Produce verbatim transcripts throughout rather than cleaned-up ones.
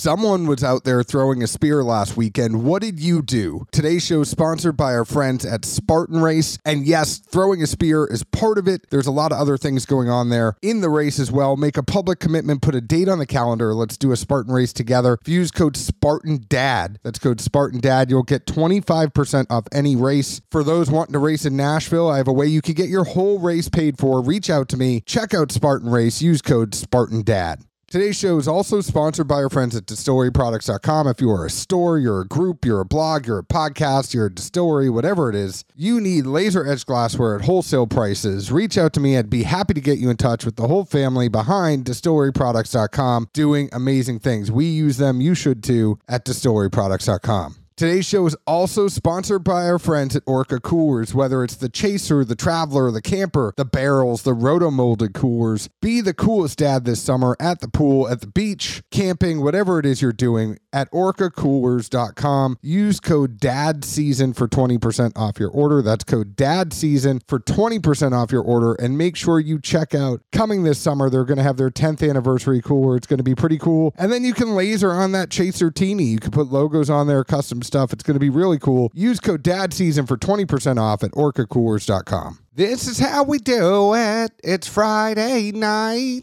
someone was out there throwing a spear last weekend. What did you do? Today's show is sponsored by our friends at Spartan Race. And yes, throwing a spear is part of it. There's a lot of other things going on there in the race as well. Make a public commitment, put a date on the calendar. Let's do a Spartan Race together. If you use code SpartanDad, that's code SpartanDad, you'll get twenty-five percent off any race. For those wanting to race in Nashville, I have a way you can get your whole race paid for. Reach out to me. Check out Spartan Race. Use code SpartanDad. Today's show is also sponsored by our friends at distillery products dot com. If you are a store, you're a group, you're a blog, you're a podcast, you're a distillery, whatever it is, you need laser-edged glassware at wholesale prices. Reach out to me. I'd be happy to get you in touch with the whole family behind distillery products dot com, doing amazing things. We use them. You should too at distillery products dot com. Today's show is also sponsored by our friends at Orca Coolers. Whether it's the Chaser, the Traveler, the Camper, the Barrels, the roto-molded coolers, be the coolest dad this summer at the pool, at the beach, camping, whatever it is you're doing at orca coolers dot com. Use code DADSEASON for twenty percent off your order. That's code DADSEASON for twenty percent off your order. And make sure you check out, coming this summer, they're going to have their tenth anniversary cooler. It's going to be pretty cool. And then you can laser on that Chaser Teeny. You can put logos on there, custom stuff. It's going to be really cool. Use code DADSEASON for twenty percent off at orca coolers dot com. This is how we do it. It's Friday night.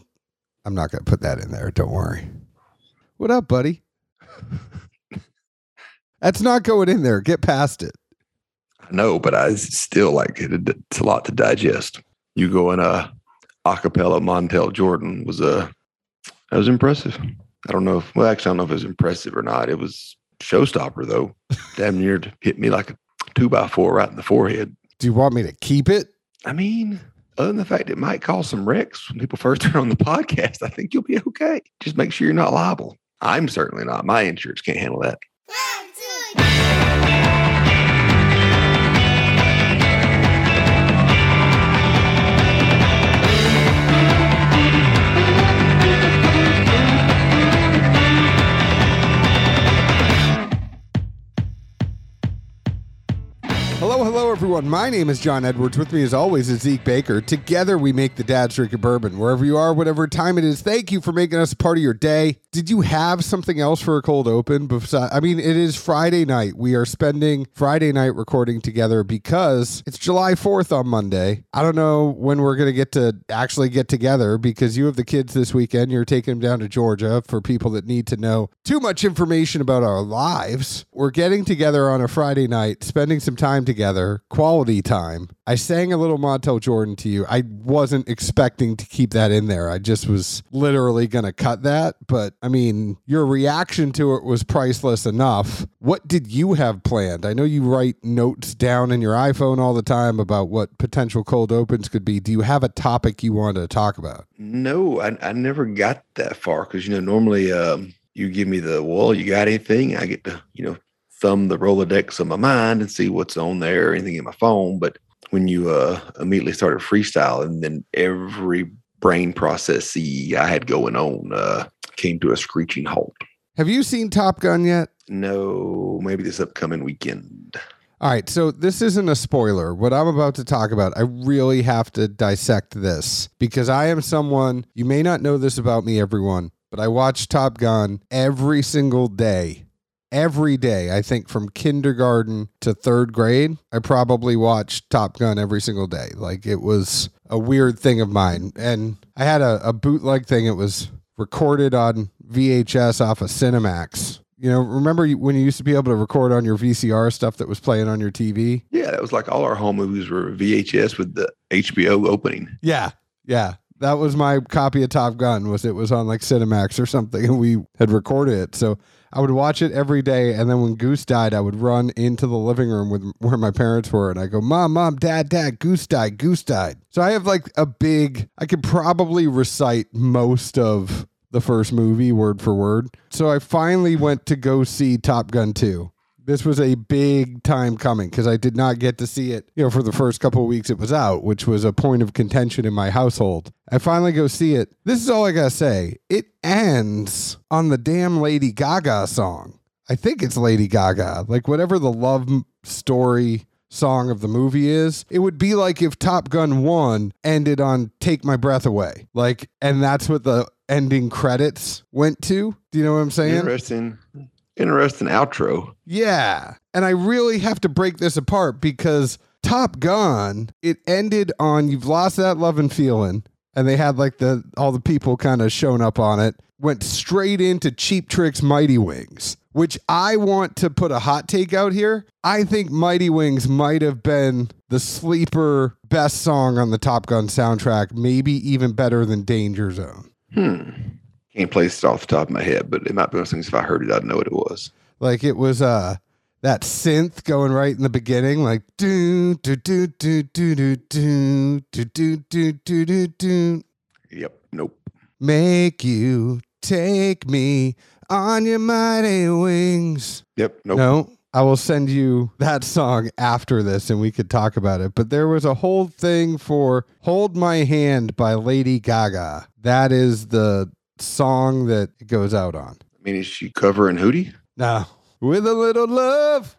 I'm not going to put that in there. Don't worry. What up, buddy? That's not going in there. Get past it. I know, but I still like it. It's a lot to digest. You going uh, acapella Montel Jordan was a, uh, that was impressive. I don't know if, well, actually, I don't know if it was impressive or not. It was showstopper though. Damn near hit me like a two by four right in the forehead. Do you want me to keep it? I mean, other than the fact it might cause some wrecks when people first turn on the podcast, I think you'll be okay. Just make sure you're not liable. I'm certainly not. My insurance can't handle that. Hello, hello, everyone. My name is John Edwards. With me, as always, is Zeke Baker. Together, we make the Dad's Drink of Bourbon. Wherever you are, whatever time it is, thank you for making us part of your day. Did you have something else for a cold open? Besides, I mean, it is Friday night. We are spending Friday night recording together because it's July fourth on Monday. I don't know when we're going to get to actually get together because you have the kids this weekend. You're taking them down to Georgia. For people that need to know too much information about our lives, we're getting together on a Friday night, spending some time together, quality time. I sang a little Montel Jordan to you. I wasn't expecting to keep that in there. I just was literally going to cut that. But I mean, your reaction to it was priceless enough. What did you have planned? I know you write notes down in your iPhone all the time about what potential cold opens could be. Do you have a topic you wanted to talk about? No, I, I never got that far because, you know, normally um, you give me the, well, you got anything? I get to, you know, thumb the Rolodex of my mind and see what's on there or anything in my phone. But when you uh, immediately started freestyling, then every brain process I had going on uh, came to a screeching halt. Have you seen Top Gun yet? No, maybe this upcoming weekend. All right, so this isn't a spoiler. What I'm about to talk about, I really have to dissect this because I am someone, you may not know this about me, everyone, but I watch Top Gun every single day. Every day, I think from kindergarten to third grade, I probably watched Top Gun every single day. Like, it was a weird thing of mine. And I had a, a bootleg thing. It was recorded on V H S off of Cinemax. You know, remember when you used to be able to record on your V C R stuff that was playing on your T V? Yeah, that was like all our home movies were V H S with the H B O opening. Yeah, yeah. That was my copy of Top Gun, was it was on like Cinemax or something, and we had recorded it. So I would watch it every day, and then when Goose died, I would run into the living room with where my parents were, and I go, Mom, Mom, Dad, Dad, Goose died, Goose died. So I have like a big, I could probably recite most of the first movie word for word. So I finally went to go see Top Gun two. This was a big time coming because I did not get to see it, you know, for the first couple of weeks it was out, which was a point of contention in my household. I finally go see it. This is all I got to say. It ends on the damn Lady Gaga song. I think it's Lady Gaga, like whatever the love story song of the movie is. It would be like if Top Gun one ended on Take My Breath Away. Like, and that's what the ending credits went to. Do you know what I'm saying? Interesting. Interesting outro. Yeah. And I really have to break this apart because Top Gun, it ended on "You've Lost That Love and Feeling." And they had like the all the people kind of showing up on it. Went straight into Cheap Trick's Mighty Wings, which I want to put a hot take out here. I think Mighty Wings might have been the sleeper best song on the Top Gun soundtrack, maybe even better than Danger Zone. Hmm. Can't place it off the top of my head, but it might be one of those things if I heard it, I'd know what it was. Like it was uh, that synth going right in the beginning, like do do do do do do do do do do do do do. Yep. Nope. Make you take me on your mighty wings. Yep. Nope. No, I will send you that song after this and we could talk about it. But there was a whole thing for "Hold My Hand" by Lady Gaga. That is the song that it goes out on. I mean, is she covering Hootie? No. With a little love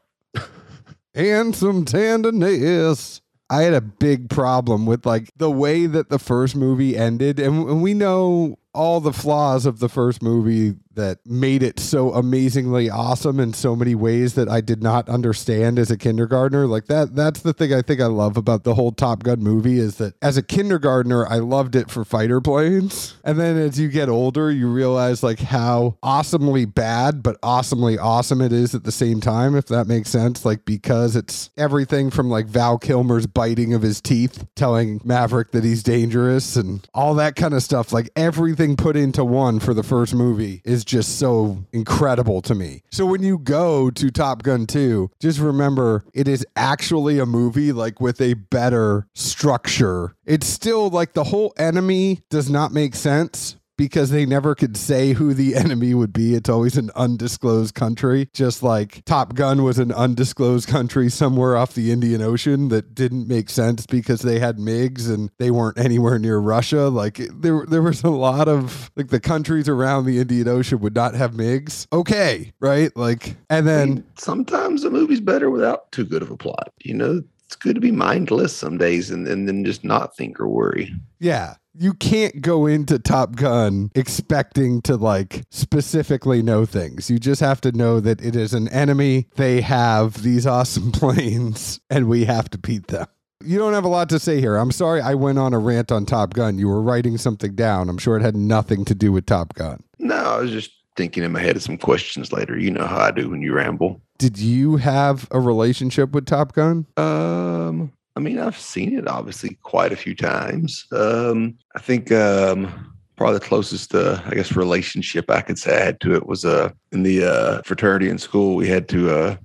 and some tenderness. I had a big problem with like the way that the first movie ended. And we know all the flaws of the first movie that made it so amazingly awesome in so many ways that I did not understand as a kindergartner. Like that, that's the thing I think I love about the whole Top Gun movie is that as a kindergartner, I loved it for fighter planes. And then as you get older, you realize like how awesomely bad, but awesomely awesome it is at the same time, if that makes sense. Like, because it's everything from like Val Kilmer's biting of his teeth, telling Maverick that he's dangerous and all that kind of stuff. Like everything put into one for the first movie is just so incredible to me. So when you go to Top Gun two, just remember it is actually a movie like with a better structure. It's still like the whole enemy does not make sense because they never could say who the enemy would be. It's always an undisclosed country, just like Top Gun was an undisclosed country somewhere off the Indian Ocean that didn't make sense because they had MiGs and they weren't anywhere near Russia. Like there, there was a lot of like the countries around the Indian Ocean would not have MiGs. Okay, right? Like, and then I mean, sometimes a movie's better without too good of a plot. You know, it's good to be mindless some days and, and then just not think or worry. Yeah. You can't go into Top Gun expecting to like specifically know things. You just have to know that it is an enemy. They have these awesome planes and we have to beat them. You don't have a lot to say here. I'm sorry I went on a rant on Top Gun. You were writing something down. I'm sure it had nothing to do with Top Gun. No, I was just thinking in my head of some questions later. You know how I do when you ramble. Did you have a relationship with Top Gun? Um... I mean, I've seen it obviously quite a few times. Um, I think um, probably the closest, uh, I guess, relationship I could say I had to it was uh, in the uh, fraternity in school. We had to, uh,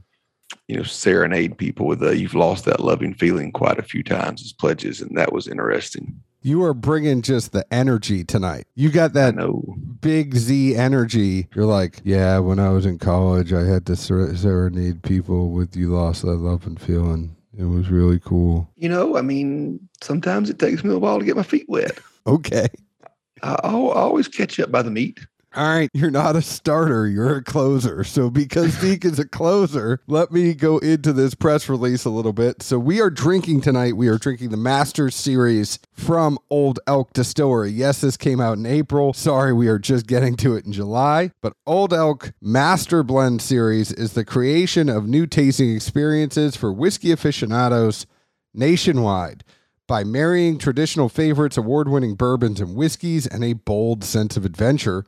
you know, serenade people with uh, "You've Lost That Loving Feeling" quite a few times as pledges, and that was interesting. You are bringing just the energy tonight. You got that big Z energy. You're like, yeah, when I was in college, I had to ser- serenade people with "You Lost That Loving Feeling." It was really cool. You know, I mean, sometimes it takes me a while to get my feet wet. Okay. I, I always catch up by the meat. All right. You're not a starter. You're a closer. So because Zeke is a closer, let me go into this press release a little bit. So we are drinking tonight. We are drinking the Masters Series from Old Elk Distillery. Yes, this came out in April. Sorry, we are just getting to it in July. But Old Elk Master Blend Series is the creation of new tasting experiences for whiskey aficionados nationwide by marrying traditional favorites, award-winning bourbons and whiskeys, and a bold sense of adventure.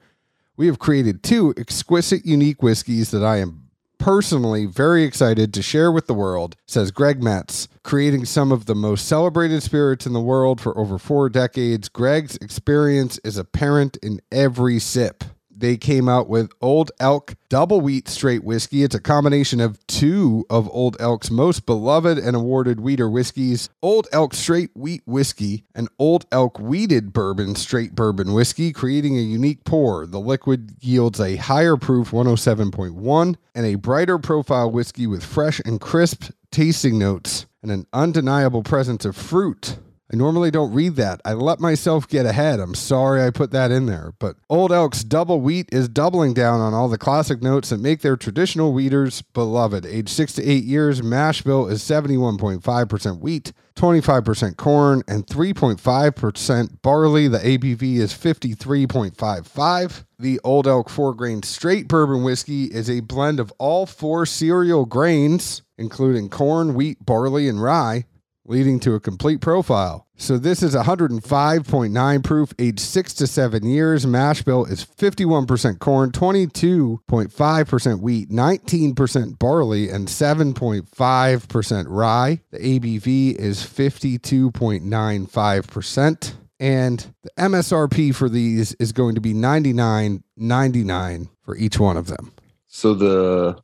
We have created two exquisite, unique whiskeys that I am personally very excited to share with the world, says Greg Metz. Creating some of the most celebrated spirits in the world for over four decades, Greg's experience is apparent in every sip. They came out with Old Elk Double Wheat Straight Whiskey. It's a combination of two of Old Elk's most beloved and awarded wheater whiskeys, Old Elk Straight Wheat Whiskey and Old Elk Wheated Bourbon Straight Bourbon Whiskey, creating a unique pour. The liquid yields a higher proof one oh seven point one and a brighter profile whiskey with fresh and crisp tasting notes and an undeniable presence of fruit. I normally don't read that. I let myself get ahead. I'm sorry I put that in there. But Old Elk's Double Wheat is doubling down on all the classic notes that make their traditional wheaters beloved. Aged six to eight years, mash bill is seventy-one point five percent wheat, twenty-five percent corn, and three point five percent barley. The A B V is fifty-three point five five. The Old Elk Four Grain Straight Bourbon Whiskey is a blend of all four cereal grains, including corn, wheat, barley, and rye, leading to a complete profile. So this is one oh five point nine proof, aged six to seven years. Mash bill is fifty-one percent corn, twenty-two point five percent wheat, nineteen percent barley, and seven point five percent rye. The A B V is fifty-two point nine five percent. And the M S R P for these is going to be ninety-nine ninety-nine for each one of them. So the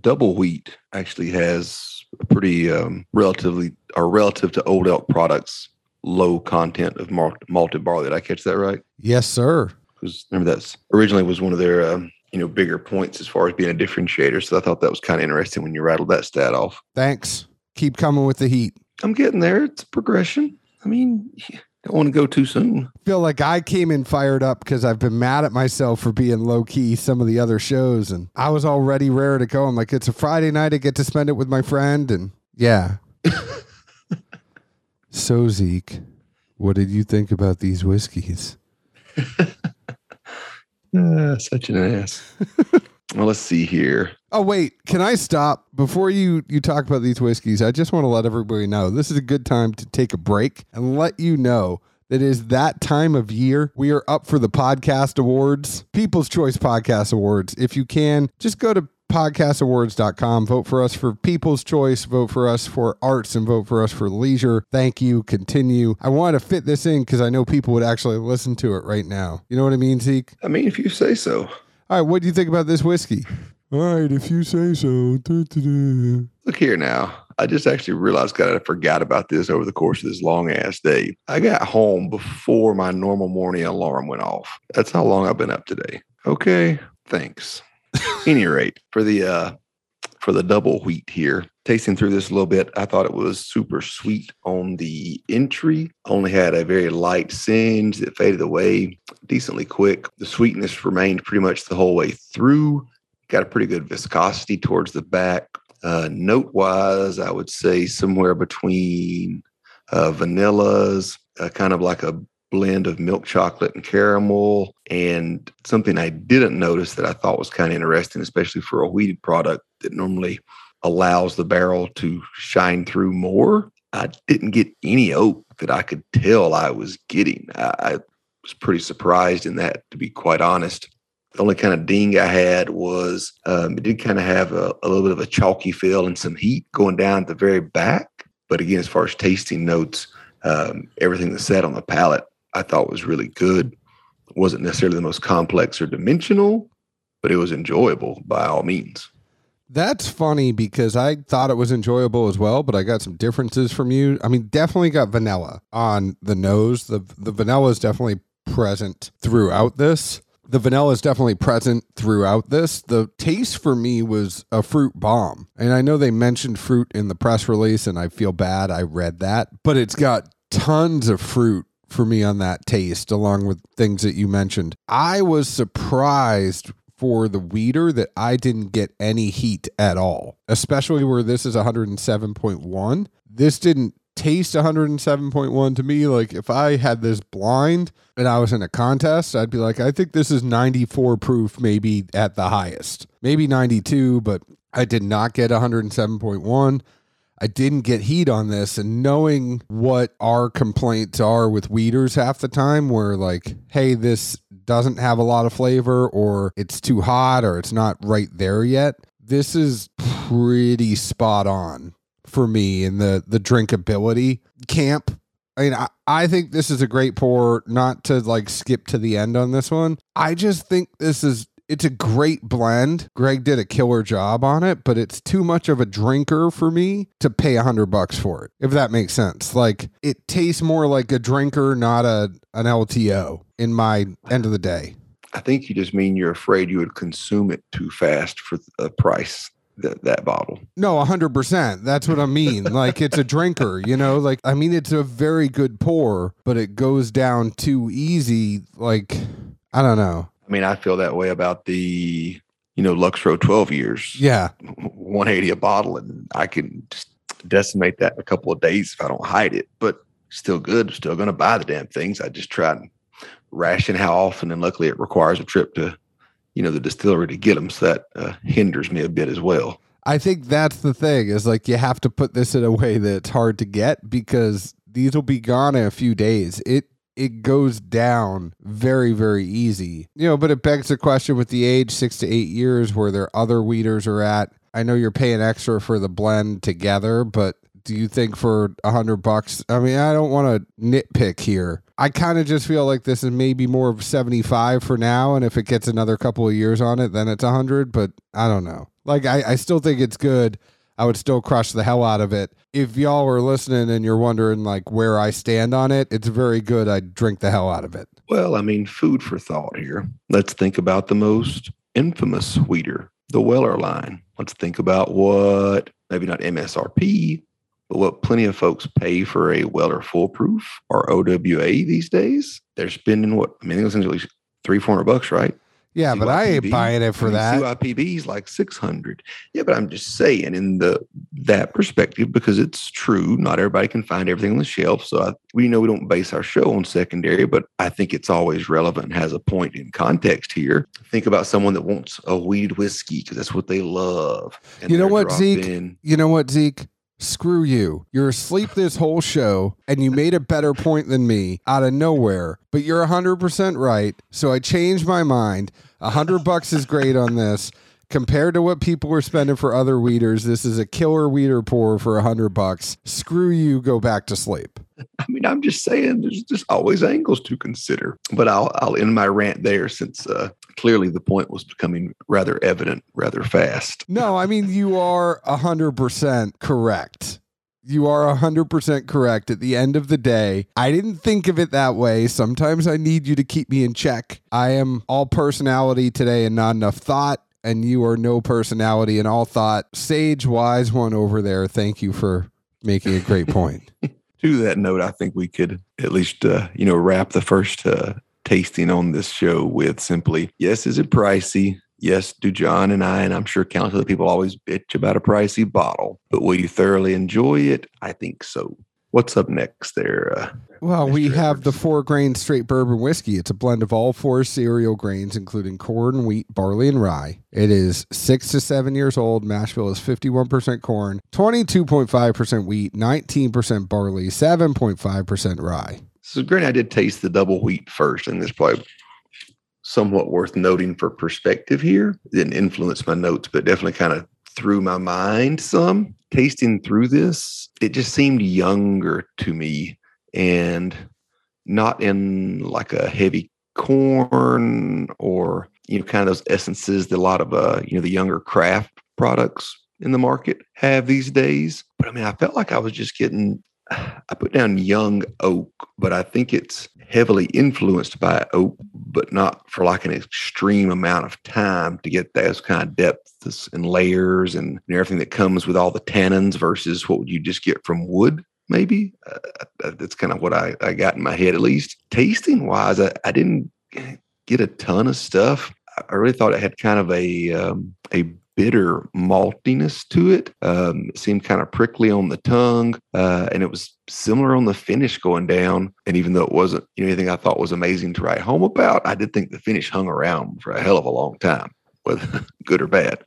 double wheat actually has a pretty um, relatively or relative to Old Elk products low content of malt, malted barley. Did I catch that right? Yes, sir. Because remember that's originally was one of their um, you know bigger points as far as being a differentiator. So I thought that was kind of interesting when you rattled that stat off. Thanks. Keep coming with the heat. I'm getting there. It's a progression. I mean, yeah. Don't want to go too soon. I feel like I came in fired up because I've been mad at myself for being low key some of the other shows, and I was already rare to go. I'm like, it's a Friday night. I get to spend it with my friend, and yeah. So Zeke, what did you think about these whiskeys? uh, such an ass. Well, let's see here. Oh, wait. Can I stop? Before you, you talk about these whiskeys, I just want to let everybody know this is a good time to take a break and let you know that it is that time of year. We are up for the podcast awards, People's Choice Podcast Awards. If you can, just go to podcast awards dot com. Vote for us for People's Choice, vote for us for Arts, and vote for us for Leisure. Thank you. Continue. I want to fit this in because I know people would actually listen to it right now. You know what I mean, Zeke? I mean, if you say so. All right, what do you think about this whiskey? All right, if you say so. Da, da, da. Look here now. I just actually realized God, I forgot about this over the course of this long-ass day. I got home before my normal morning alarm went off. That's how long I've been up today. Okay, thanks. At any rate, for the, uh, for the double wheat here, tasting through this a little bit, I thought it was super sweet on the entry. Only had a very light singe that faded away decently quick. The sweetness remained pretty much the whole way through. Got a pretty good viscosity towards the back. Uh, note-wise, I would say somewhere between uh, vanillas, uh, kind of like a blend of milk chocolate and caramel, and something I didn't notice that I thought was kind of interesting, especially for a wheated product that normally allows the barrel to shine through more. I didn't get any oak that I could tell I was getting. I, I was pretty surprised in that, to be quite honest. The only kind of ding I had was um, it did kind of have a, a little bit of a chalky feel and some heat going down at the very back. But again, as far as tasting notes, um, everything that sat on the palate I thought was really good. It wasn't necessarily the most complex or dimensional, but it was enjoyable by all means. That's funny because I thought it was enjoyable as well, but I got some differences from you. I mean, definitely got vanilla on the nose. The the vanilla is definitely present throughout this. The vanilla is definitely present throughout this. The taste for me was a fruit bomb. And I know they mentioned fruit in the press release, and I feel bad I read that, but it's got tons of fruit for me on that taste, along with things that you mentioned. I was surprised for the wheater that I didn't get any heat at all, especially where this is one oh seven point one. This didn't taste one oh seven point one to me. Like if I had this blind and I was in a contest, I'd be like, I think this is ninety-four proof, maybe at the highest, maybe ninety-two, but I did not get one oh seven point one. I didn't get heat on this, and knowing what our complaints are with wheaters half the time, where like, hey, this doesn't have a lot of flavor, or it's too hot, or it's not right there yet. This is pretty spot on for me in the, the drinkability camp. I mean, I, I think this is a great pour, not to like skip to the end on this one. I just think this is It's a great blend. Greg did a killer job on it, but it's too much of a drinker for me to pay a hundred bucks for it, if that makes sense. Like it tastes more like a drinker, not a an L T O in my end of the day. I think you just mean you're afraid you would consume it too fast for the price. th- that bottle. No, one hundred percent. That's what I mean. Like, it's a drinker, you know? Like, I mean, it's a very good pour, but it goes down too easy. Like, I don't know. I mean, I feel that way about the, you know, Luxrow twelve years. Yeah. one eighty a bottle, and I can just decimate that in a couple of days if I don't hide it, but still good. Still going to buy the damn things. I just try and ration how often, and luckily it requires a trip to, you know, the distillery to get them. So that uh, hinders me a bit as well. I think that's the thing, is like, you have to put this in a way that's hard to get, because these will be gone in a few days. It, it goes down very, very easy, you know, but it begs the question with the age, six to eight years where their other wheaters are at. I know you're paying extra for the blend together, but do you think for a hundred bucks? I mean, I don't want to nitpick here. I kind of just feel like this is maybe more of seventy-five for now. And if it gets another couple of years on it, then it's a hundred, but I don't know. Like, I, I still think it's good. I would still crush the hell out of it. If y'all are listening and you're wondering like where I stand on it, it's very good. I drink the hell out of it. Well, I mean, food for thought here. Let's think about the most infamous wheater, the Weller line. Let's think about what, maybe not M S R P, but what plenty of folks pay for a Weller Foolproof or O W A these days. They're spending what, I mean, it was at least three, four hundred bucks, right? Yeah, C Y P B, but I ain't buying it for that. C Y P B is like six hundred. Yeah, but I'm just saying in the that perspective, because it's true, not everybody can find everything on the shelf. So I, we know we don't base our show on secondary, but I think it's always relevant and has a point in context here. Think about someone that wants a wheated whiskey because that's what they love. And you know what, Zeke? In. You know what, Zeke? Screw you. You're asleep this whole show and you made a better point than me out of nowhere, but you're one hundred percent right. So I changed my mind. A hundred bucks is great on this compared to what people were spending for other weeders. This is a killer weeder pour for a hundred bucks. Screw you. Go back to sleep. I mean, I'm just saying there's just always angles to consider, but I'll, I'll end my rant there since, uh, clearly the point was becoming rather evident rather fast. No, I mean, you are one hundred percent correct. You are one hundred percent correct. At the end of the day, I didn't think of it that way. Sometimes I need you to keep me in check. I am all personality today and not enough thought, and you are no personality and all thought. Sage wise one over there. Thank you for making a great point. To that note, I think we could at least, uh, you know, wrap the first uh, tasting on this show with simply, yes, is it pricey? Yes, do John and I, and I'm sure countless other people always bitch about a pricey bottle, but will you thoroughly enjoy it? I think so. What's up next there? Uh, well, Mister we Edwards? Have the four grain straight bourbon whiskey. It's a blend of all four cereal grains, including corn, wheat, barley, and rye. It is six to seven years old. Mash bill is fifty-one percent corn, twenty-two point five percent wheat, nineteen percent barley, seven point five percent rye. So, granted, I did taste the double wheat first, and it's probably somewhat worth noting for perspective here. It didn't influence my notes, but definitely kind of threw my mind some. Tasting through this, it just seemed younger to me, and not in like a heavy corn or, you know, kind of those essences that a lot of, uh, you know, the younger craft products in the market have these days. But I mean, I felt like I was just getting... I put down young oak, but I think it's heavily influenced by oak, but not for like an extreme amount of time to get those kind of depths and layers and everything that comes with all the tannins versus what you just get from wood, maybe. Uh, that's kind of what I, I got in my head, at least. Tasting wise, I, I didn't get a ton of stuff. I really thought it had kind of a um, a bitter maltiness to it. Um, it seemed kind of prickly on the tongue, uh, and it was similar on the finish going down. And even though it wasn't, you know, anything I thought was amazing to write home about, I did think the finish hung around for a hell of a long time, whether good or bad.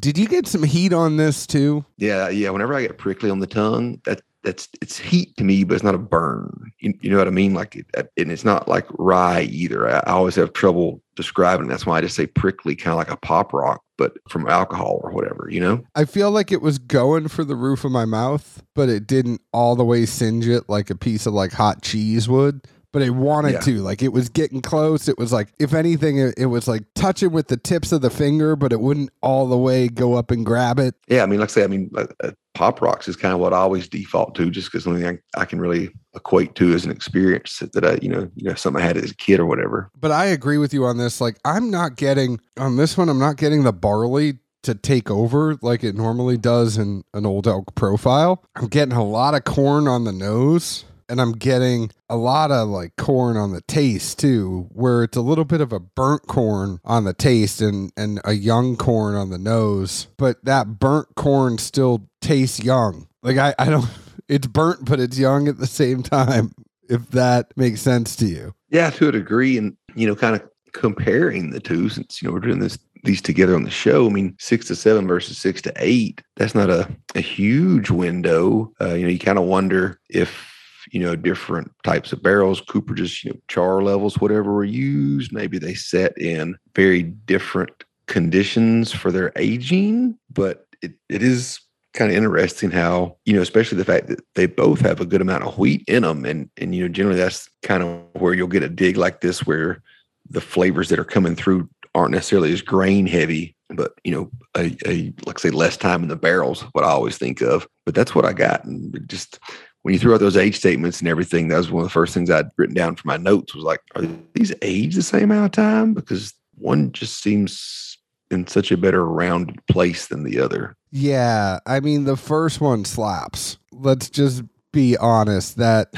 Did you get some heat on this too? Yeah, yeah. Whenever I get prickly on the tongue, that that's it's heat to me, but it's not a burn. You, you know what I mean? Like, it, and it's not like rye either. I, I always have trouble describing it. That's why I just say prickly, kind of like a pop rock, but from alcohol or whatever, you know? I feel like it was going for the roof of my mouth, but it didn't all the way singe it like a piece of like hot cheese would, but it wanted yeah. to. Like, it was getting close. It was like, if anything, it, it was like touching with the tips of the finger, but it wouldn't all the way go up and grab it. Yeah, I mean, like I say, I mean, uh, uh, pop rocks is kind of what I always default to, just because the only thing I, I can really equate to is an experience that, that I, you know, you know, something I had as a kid or whatever. But I agree with you on this. Like, I'm not getting, on this one, I'm not getting the barley to take over like it normally does in an Old Elk profile. I'm getting a lot of corn on the nose, and I'm getting a lot of like corn on the taste too, where it's a little bit of a burnt corn on the taste and, and a young corn on the nose, but that burnt corn still tastes young. Like I, I don't, it's burnt, but it's young at the same time, if that makes sense to you. Yeah, to a degree. And, you know, kind of comparing the two, since, you know, we're doing this, these together on the show. I mean, six to seven versus six to eight, that's not a, a huge window. Uh, you know, you kind of wonder if, you know, different types of barrels, cooperages, you know, char levels, whatever were used, maybe they set in very different conditions for their aging. But it, it is kind of interesting how, you know, especially the fact that they both have a good amount of wheat in them. And, and, you know, generally that's kind of where you'll get a dig like this, where the flavors that are coming through aren't necessarily as grain heavy, but, you know, a, a like say less time in the barrels, what I always think of. But that's what I got. And it just, when you threw out those age statements and everything, that was one of the first things I'd written down for my notes, was like, are these aged the same amount of time? Because one just seems in such a better rounded place than the other. Yeah. I mean, the first one slaps. Let's just be honest. That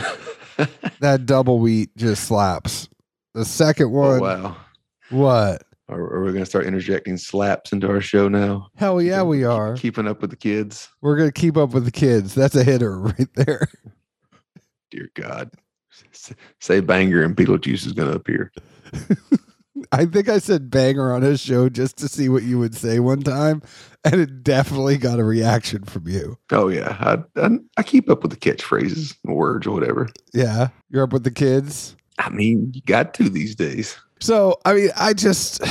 that double wheat just slaps. The second one. Oh, wow. What? Are, are we going to start interjecting slaps into our show now? Hell yeah, we are. Keep, keeping up with the kids. We're going to keep up with the kids. That's a hitter right there. Dear God. S- say banger and Beetlejuice is going to appear. I think I said banger on his show just to see what you would say one time, and it definitely got a reaction from you. Oh, yeah. I, I, I keep up with the catchphrases and words or whatever. Yeah. You're up with the kids? I mean, you got to these days. So, I mean, I just,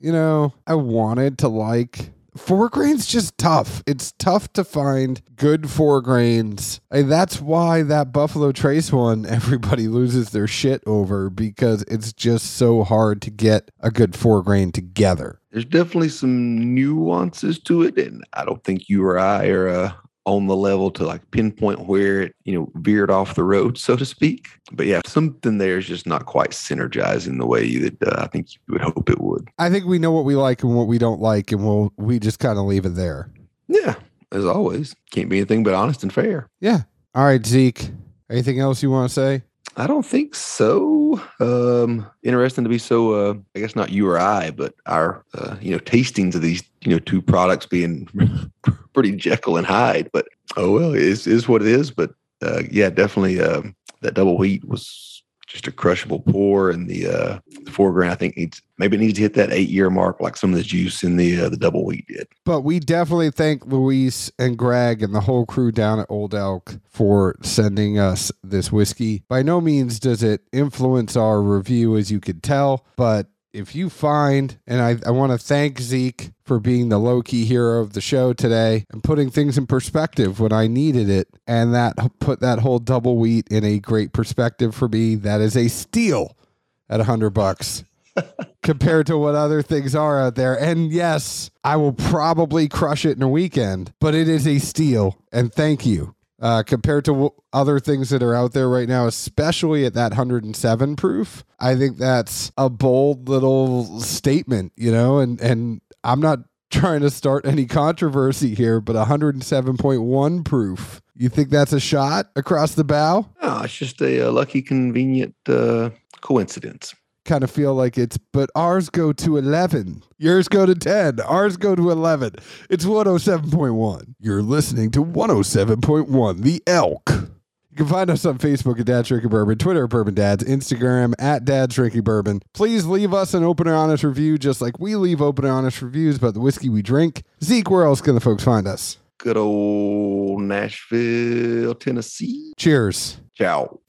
you know, I wanted to like, four grain's just tough. It's tough to find good four grains. And that's why that Buffalo Trace one, everybody loses their shit over, because it's just so hard to get a good four grain together. There's definitely some nuances to it. And I don't think you or I are uh, on the level to like pinpoint where it, you know, veered off the road, so to speak. But yeah, something there is just not quite synergizing the way that uh, I think you would hope it would. I think we know what we like and what we don't like, and we'll, we just kind of leave it there. Yeah, as always, can't be anything but honest and fair. Yeah. All right, Zeke, anything else you want to say? I don't think so. Um, interesting to be so, uh, I guess not you or I, but our, uh, you know, tastings of these, you know, two products being pretty Jekyll and Hyde, but oh, well, it is, is what it is. But, uh, yeah, definitely, um, that double wheat was just a crushable pour, and the, uh, the foreground, I think needs, maybe it needs to hit that eight year mark, like some of the juice in the, uh, the double wheat did. But we definitely thank Luis and Greg and the whole crew down at Old Elk for sending us this whiskey. By no means does it influence our review, as you could tell, but if you find, and I, I want to thank Zeke for being the low-key hero of the show today and putting things in perspective when I needed it, and that put that whole double wheat in a great perspective for me. That is a steal at a hundred bucks compared to what other things are out there. And yes, I will probably crush it in a weekend, but it is a steal, and thank you. Uh, compared to w- other things that are out there right now, especially at that one hundred seven proof. I think that's a bold little statement, you know, and, and I'm not trying to start any controversy here, but one hundred seven point one proof. You think that's a shot across the bow? No, it's just a, a lucky, convenient uh, coincidence. Kind of feel like it's, but ours go to eleven. Yours go to ten. Ours go to eleven. It's one oh seven point one. You're listening to one oh seven point one, The Elk. You can find us on Facebook at Dad's Drinking Bourbon, Twitter at Bourbon Dads, Instagram at Dad's Drinking Bourbon. Please leave us an open and honest review, just like we leave open and honest reviews about the whiskey we drink. Zeke, where else can the folks find us? Good old Nashville, Tennessee. Cheers. Ciao.